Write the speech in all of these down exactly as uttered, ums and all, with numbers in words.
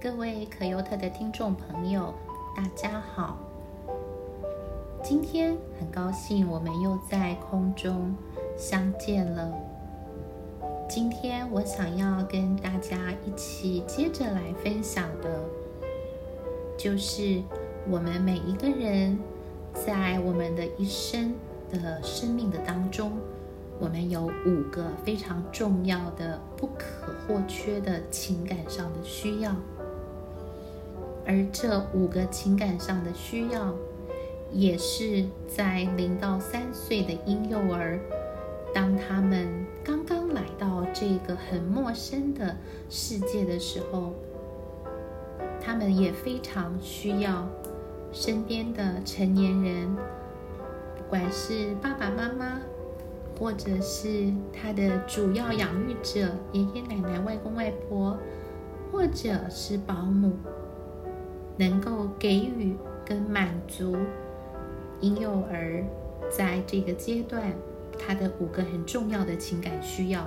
各位可优特的听众朋友，大家好。今天很高兴我们又在空中相见了。今天我想要跟大家一起接着来分享的，就是我们每一个人在我们的一生的生命的当中，我们有五个非常重要的不可或缺的情感上的需要，而这五个情感上的需要也是在零到三岁的婴幼儿，当他们刚刚来到这个很陌生的世界的时候，他们也非常需要身边的成年人，不管是爸爸妈妈或者是他的主要养育者爷爷奶奶、外公外婆，或者是保姆，能够给予跟满足婴幼儿在这个阶段他的五个很重要的情感需要。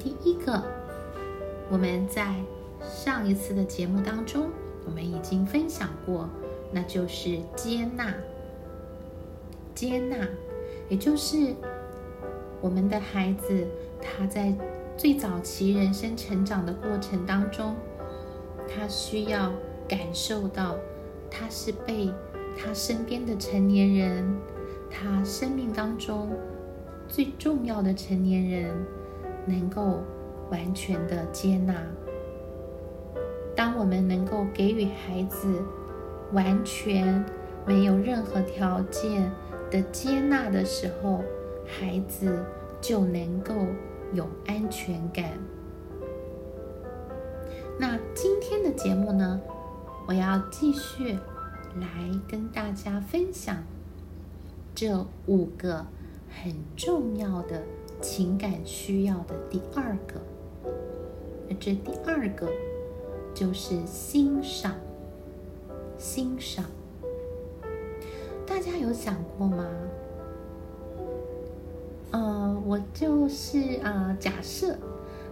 第一个，我们在上一次的节目当中我们已经分享过，那就是接纳。接纳也就是我们的孩子他在最早期人生成长的过程当中，他需要感受到他是被他身边的成年人，他生命当中最重要的成年人能够完全的接纳。当我们能够给予孩子完全没有任何条件的接纳的时候，孩子就能够有安全感。那今天的节目呢，我要继续来跟大家分享这五个很重要的情感需要的第二个。那这第二个就是欣赏。欣赏大家有想过吗？呃，我就是啊、呃，假设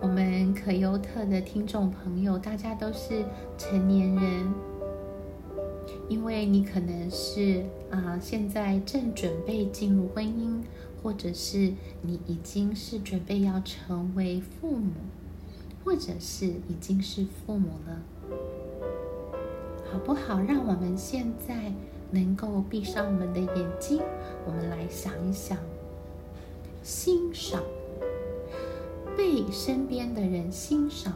我们可优特的听众朋友，大家都是成年人，因为你可能是啊、呃，现在正准备进入婚姻，或者是你已经是准备要成为父母，或者是已经是父母了，好不好？让我们现在能够闭上我们的眼睛，我们来想一想，欣赏，被身边的人欣赏，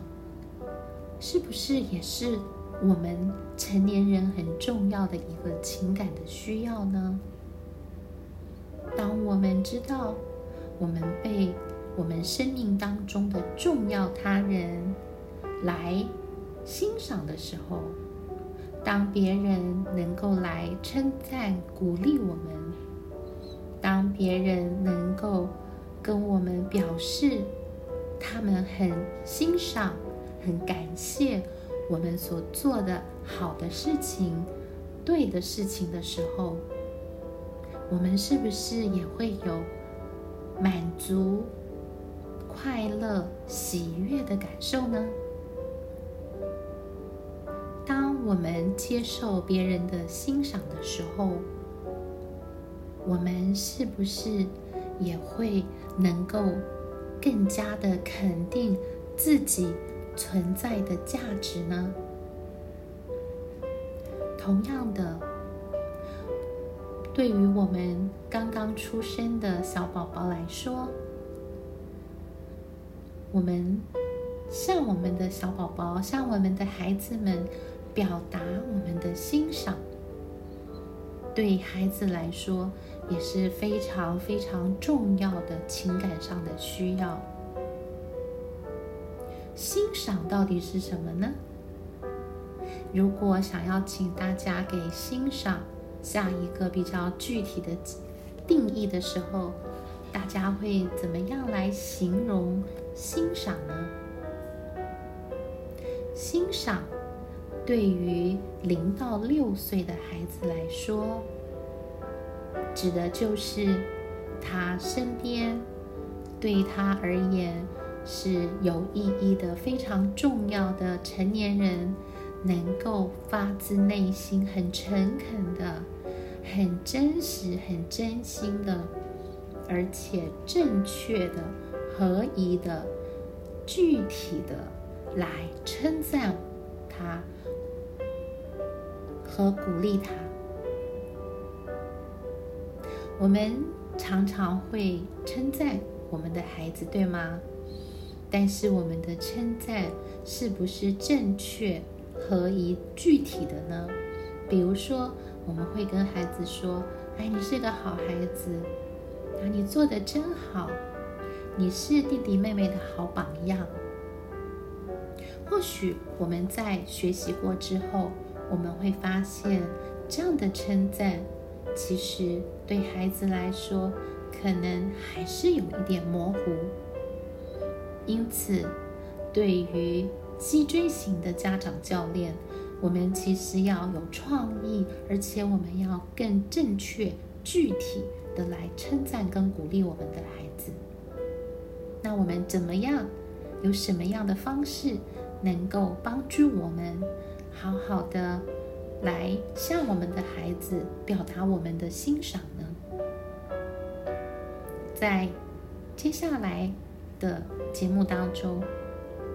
是不是也是我们成年人很重要的一个情感的需要呢？当我们知道我们被我们生命当中的重要他人来欣赏的时候，当别人能够来称赞鼓励我们，当别人能够跟我们表示他们很欣赏很感谢我们所做的好的事情、对的事情的时候，我们是不是也会有满足、快乐、喜悦的感受呢？我们接受别人的欣赏的时候，我们是不是也会能够更加的肯定自己存在的价值呢？同样的，对于我们刚刚出生的小宝宝来说，我们向我们的小宝宝，向我们的孩子们表达我们的欣赏，对孩子来说也是非常非常重要的情感上的需要。欣赏到底是什么呢？如果想要请大家给欣赏下一个比较具体的定义的时候，大家会怎么样来形容欣赏呢？欣赏对于零到六岁的孩子来说，指的就是他身边对他而言是有意义的、非常重要的成年人能够发自内心、很诚恳的、很真实、很真心的，而且正确的、合宜的、具体的来称赞他和鼓励他。我们常常会称赞我们的孩子，对吗？但是我们的称赞是不是正确、合宜、具体的呢？比如说，我们会跟孩子说：“哎，你是个好孩子，啊，你做得真好，你是弟弟妹妹的好榜样。”或许我们在学习过之后，我们会发现这样的称赞其实对孩子来说可能还是有一点模糊。因此，对于脊椎型的家长教练，我们其实要有创意，而且我们要更正确具体的来称赞跟鼓励我们的孩子。那我们怎么样，有什么样的方式能够帮助我们好好的来向我们的孩子表达我们的欣赏呢？在接下来的节目当中，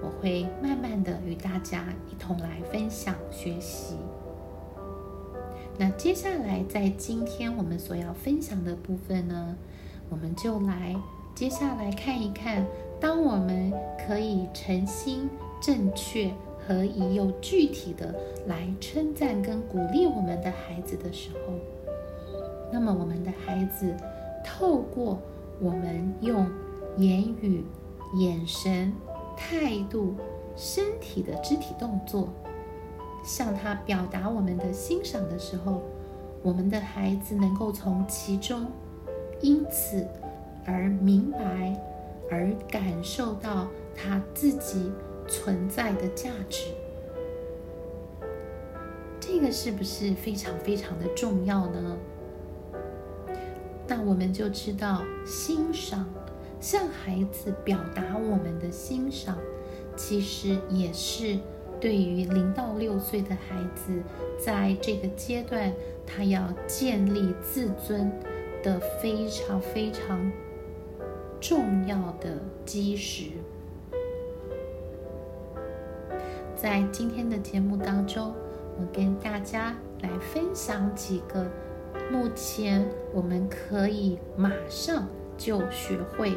我会慢慢的与大家一同来分享学习。那接下来在今天我们所要分享的部分呢，我们就来接下来看一看，当我们可以诚心、正确、合宜又具体的来称赞跟鼓励我们的孩子的时候，那么我们的孩子透过我们用言语、眼神、态度、身体的肢体动作向他表达我们的欣赏的时候，我们的孩子能够从其中因此而明白，而感受到他自己存在的价值。这个是不是非常非常的重要呢？那我们就知道，欣赏，向孩子表达我们的欣赏，其实也是对于零到六岁的孩子，在这个阶段他要建立自尊的非常非常重要的基石。在今天的节目当中，我跟大家来分享几个目前我们可以马上就学会，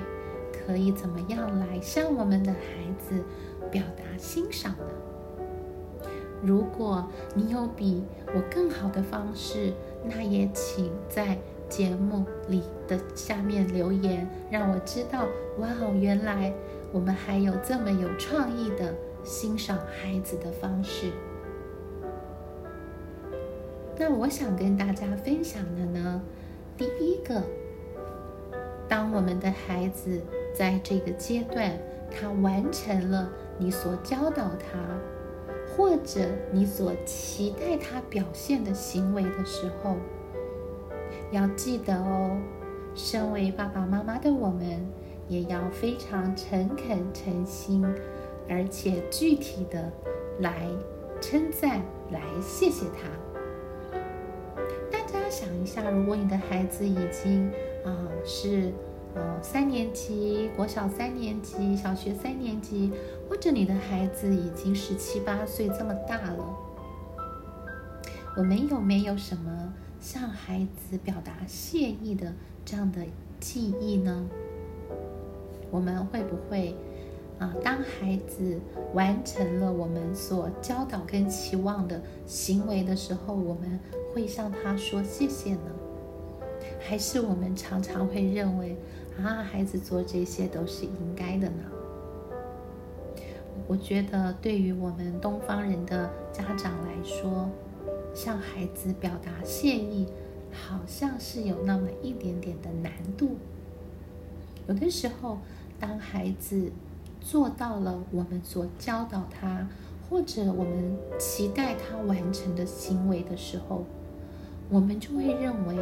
可以怎么样来向我们的孩子表达欣赏呢？如果你有比我更好的方式，那也请在节目里的下面留言，让我知道。哇哦，原来我们还有这么有创意的欣赏孩子的方式。那我想跟大家分享的呢，第一个，当我们的孩子在这个阶段他完成了你所教导他或者你所期待他表现的行为的时候，要记得哦，身为爸爸妈妈的我们也要非常诚恳、诚心而且具体的来称赞、来谢谢他。大家想一下，如果你的孩子已经、呃、是、呃、三年级，国小三年级，小学三年级，或者你的孩子已经十七八岁这么大了，我们有没有什么向孩子表达谢意的这样的记忆呢？我们会不会啊，当孩子完成了我们所教导跟期望的行为的时候，我们会向他说谢谢呢？还是我们常常会认为啊，孩子做这些都是应该的呢？我觉得对于我们东方人的家长来说，向孩子表达谢意好像是有那么一点点的难度。有的时候当孩子做到了我们所教导他或者我们期待他完成的行为的时候，我们就会认为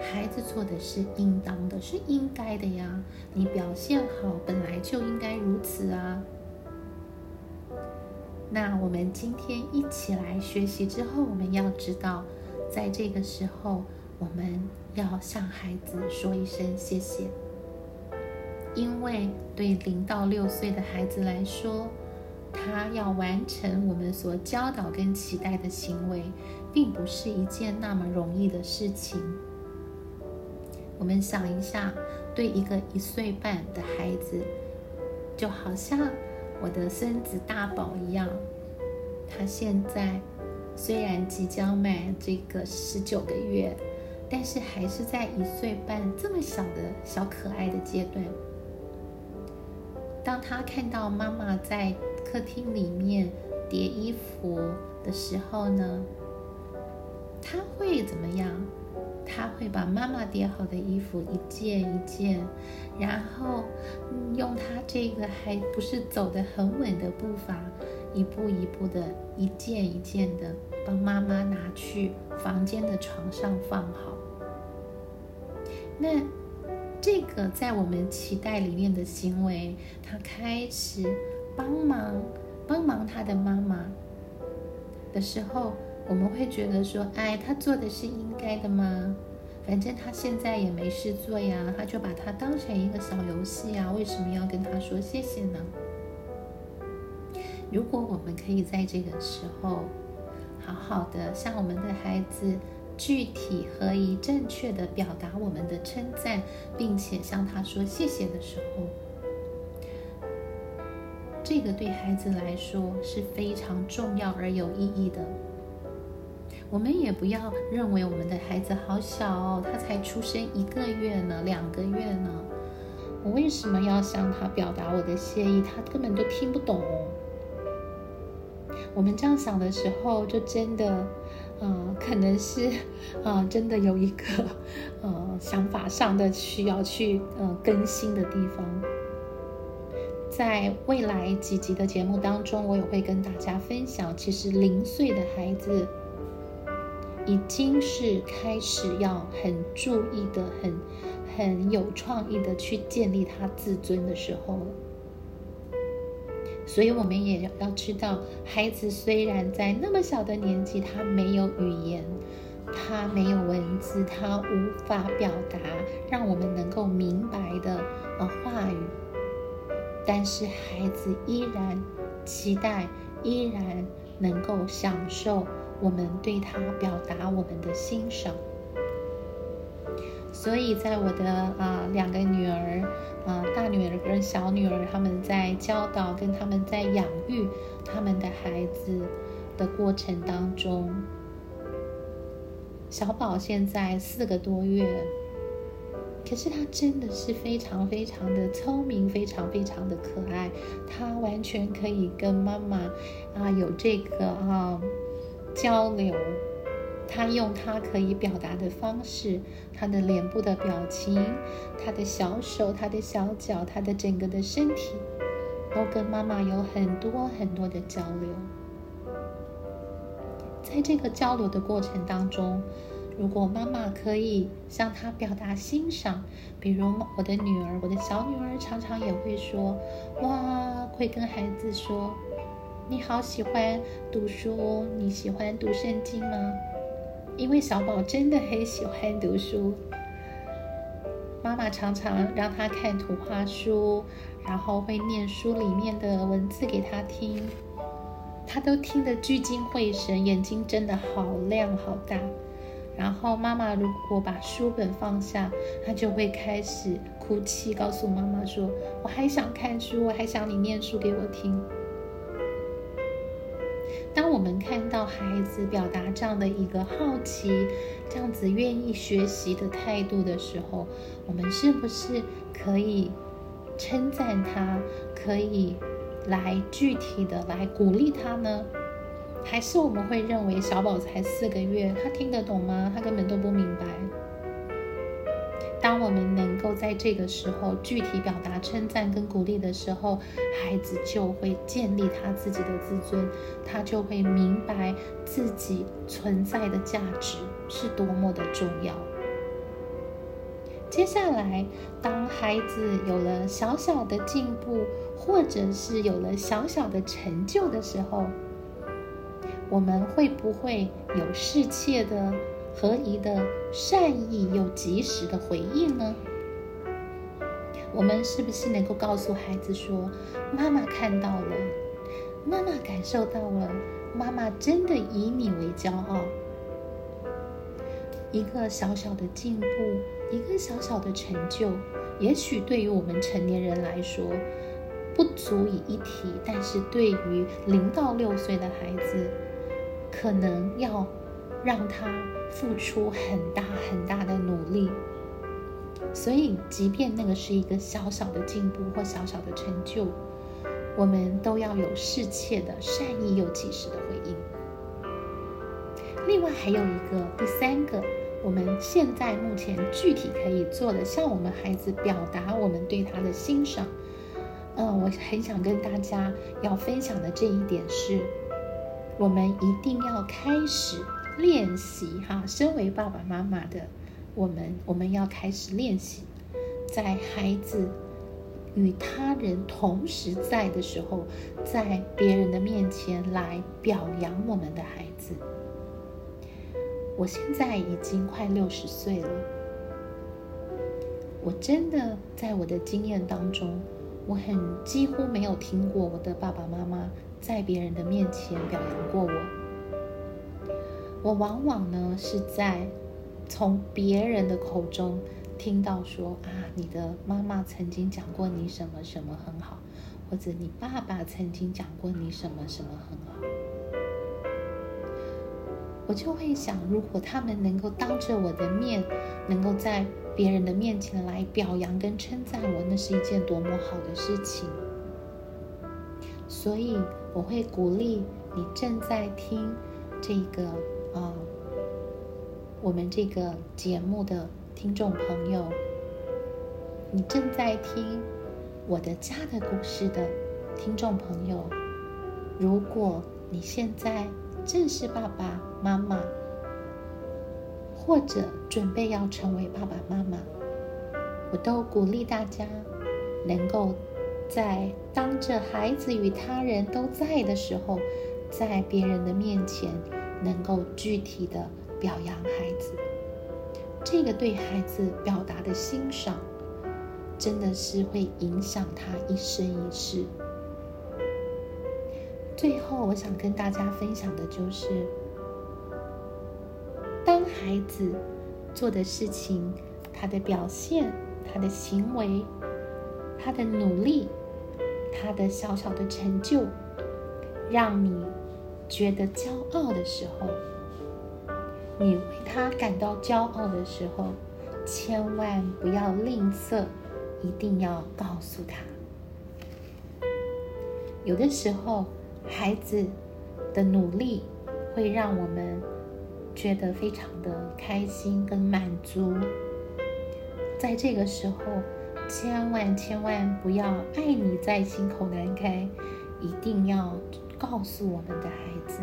孩子做的是应当的，是应该的呀，你表现好本来就应该如此啊。那我们今天一起来学习之后，我们要知道在这个时候我们要向孩子说一声谢谢，因为对零到六岁的孩子来说，他要完成我们所教导跟期待的行为并不是一件那么容易的事情。我们想一下，对一个一岁半的孩子，就好像我的孙子大宝一样，他现在虽然即将满这个十九个月，但是还是在一岁半这么小的小可爱的阶段。当他看到妈妈在客厅里面叠衣服的时候呢，他会怎么样？他会把妈妈叠好的衣服一件一件，然后用他这个还不是走得很稳的步伐，一步一步的，一件一件的帮妈妈拿去房间的床上放好。那这个在我们期待里面的行为，他开始帮忙帮忙他的妈妈的时候，我们会觉得说，哎，他做的是应该的吗？反正他现在也没事做呀，他就把它当成一个小游戏呀，为什么要跟他说谢谢呢？如果我们可以在这个时候好好的向我们的孩子具体合宜正确的表达我们的称赞，并且向他说谢谢的时候，这个对孩子来说是非常重要而有意义的。我们也不要认为我们的孩子好小哦，他才出生一个月呢，两个月呢，我为什么要向他表达我的谢意？他根本都听不懂哦。我们这样想的时候，就真的，呃，可能是，呃，真的有一个，呃，想法上的需要去呃更新的地方。在未来几集的节目当中，我也会跟大家分享，其实零岁的孩子已经是开始要很注意的、很很有创意的去建立他自尊的时候了。所以我们也要知道，孩子虽然在那么小的年纪，他没有语言，他没有文字，他无法表达让我们能够明白的呃话语，但是孩子依然期待，依然能够享受我们对他表达我们的欣赏。所以在我的啊、呃、两个女儿啊、呃、大女儿跟小女儿，他们在教导跟他们在养育他们的孩子的过程当中，小宝现在四个多月，可是他真的是非常非常的聪明，非常非常的可爱，他完全可以跟妈妈啊、呃、有这个啊、呃交流，他用他可以表达的方式，他的脸部的表情，他的小手，他的小脚，他的整个的身体，都跟妈妈有很多很多的交流。在这个交流的过程当中，如果妈妈可以向他表达欣赏，比如我的女儿，我的小女儿常常也会说，哇，会跟孩子说，你好喜欢读书哦，你喜欢读圣经吗？因为小宝真的很喜欢读书，妈妈常常让他看图画书，然后会念书里面的文字给他听，他都听得聚精会神，眼睛真的好亮好大。然后妈妈如果把书本放下，他就会开始哭泣，告诉妈妈说，我还想看书，我还想你念书给我听。当我们看到孩子表达这样的一个好奇，这样子愿意学习的态度的时候，我们是不是可以称赞他，可以来具体的来鼓励他呢？还是我们会认为小宝才四个月，他听得懂吗？他根本都不明白。当我们能够在这个时候具体表达称赞跟鼓励的时候，孩子就会建立他自己的自尊，他就会明白自己存在的价值是多么的重要。接下来，当孩子有了小小的进步，或者是有了小小的成就的时候，我们会不会有适切的、合宜的、善意又及时的回应呢？我们是不是能够告诉孩子说：“妈妈看到了，妈妈感受到了，妈妈真的以你为骄傲。”一个小小的进步，一个小小的成就，也许对于我们成年人来说不足以一提，但是对于零到六岁的孩子，可能要让他付出很大很大的努力。所以即便那个是一个小小的进步或小小的成就，我们都要有适切的善意又及时的回应。另外还有一个第三个，我们现在目前具体可以做的，向我们孩子表达我们对他的欣赏。嗯，我很想跟大家要分享的这一点是，我们一定要开始练习哈。身为爸爸妈妈的我们，我们要开始练习，在孩子与他人同时在的时候，在别人的面前来表扬我们的孩子。我现在已经快六十岁了，我真的在我的经验当中，我很几乎没有听过我的爸爸妈妈在别人的面前表扬过我。我往往呢是在从别人的口中听到说啊，你的妈妈曾经讲过你什么什么很好，或者你爸爸曾经讲过你什么什么很好。我就会想，如果他们能够当着我的面，能够在别人的面前来表扬跟称赞我，那是一件多么好的事情。所以我会鼓励你正在听这个啊、呃、我们这个节目的听众朋友，你正在听我的家的故事的听众朋友，如果你现在正是爸爸妈妈，或者准备要成为爸爸妈妈，我都鼓励大家能够在当着孩子与他人都在的时候，在别人的面前能够具体的表扬孩子。这个对孩子表达的欣赏，真的是会影响他一生一世。最后我想跟大家分享的就是，当孩子做的事情，他的表现，他的行为，他的努力，他的小小的成就，让你觉得骄傲的时候，你为他感到骄傲的时候，千万不要吝啬，一定要告诉他。有的时候孩子的努力会让我们觉得非常的开心跟满足，在这个时候千万千万不要爱你在心口难开，一定要告诉我们的孩子，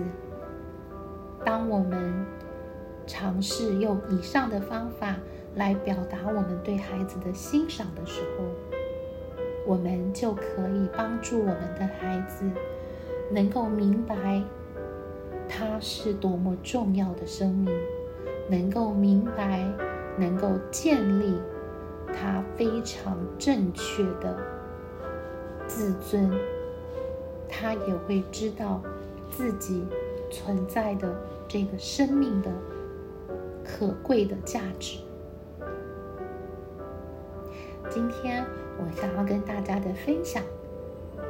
当我们尝试用以上的方法来表达我们对孩子的欣赏的时候，我们就可以帮助我们的孩子能够明白他是多么重要的生命，能够明白，能够建立他非常正确的自尊，他也会知道自己存在的这个生命的可贵的价值。今天我想要跟大家的分享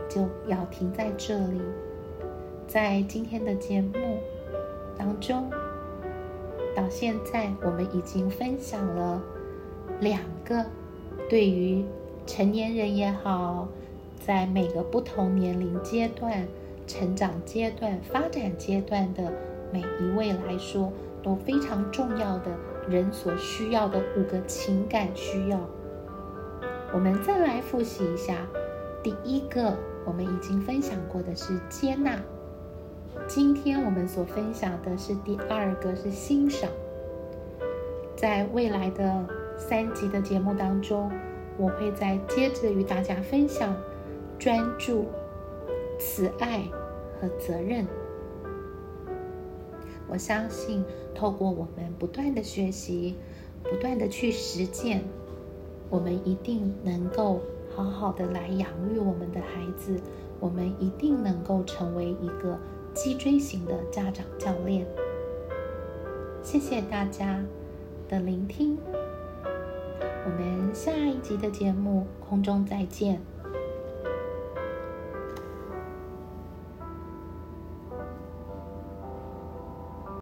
就要停在这里。在今天的节目当中，到现在我们已经分享了两个对于成年人也好，在每个不同年龄阶段、成长阶段、发展阶段的每一位来说都非常重要的人所需要的五个情感需要。我们再来复习一下。第一个我们已经分享过的是接纳，今天我们所分享的是第二个，是欣赏。在未来的三集的节目当中，我会再接着与大家分享专注、慈爱和责任。我相信透过我们不断的学习，不断的去实践，我们一定能够好好的来养育我们的孩子，我们一定能够成为一个脊椎型的家长教练。谢谢大家的聆听，我们下一集的节目空中再见。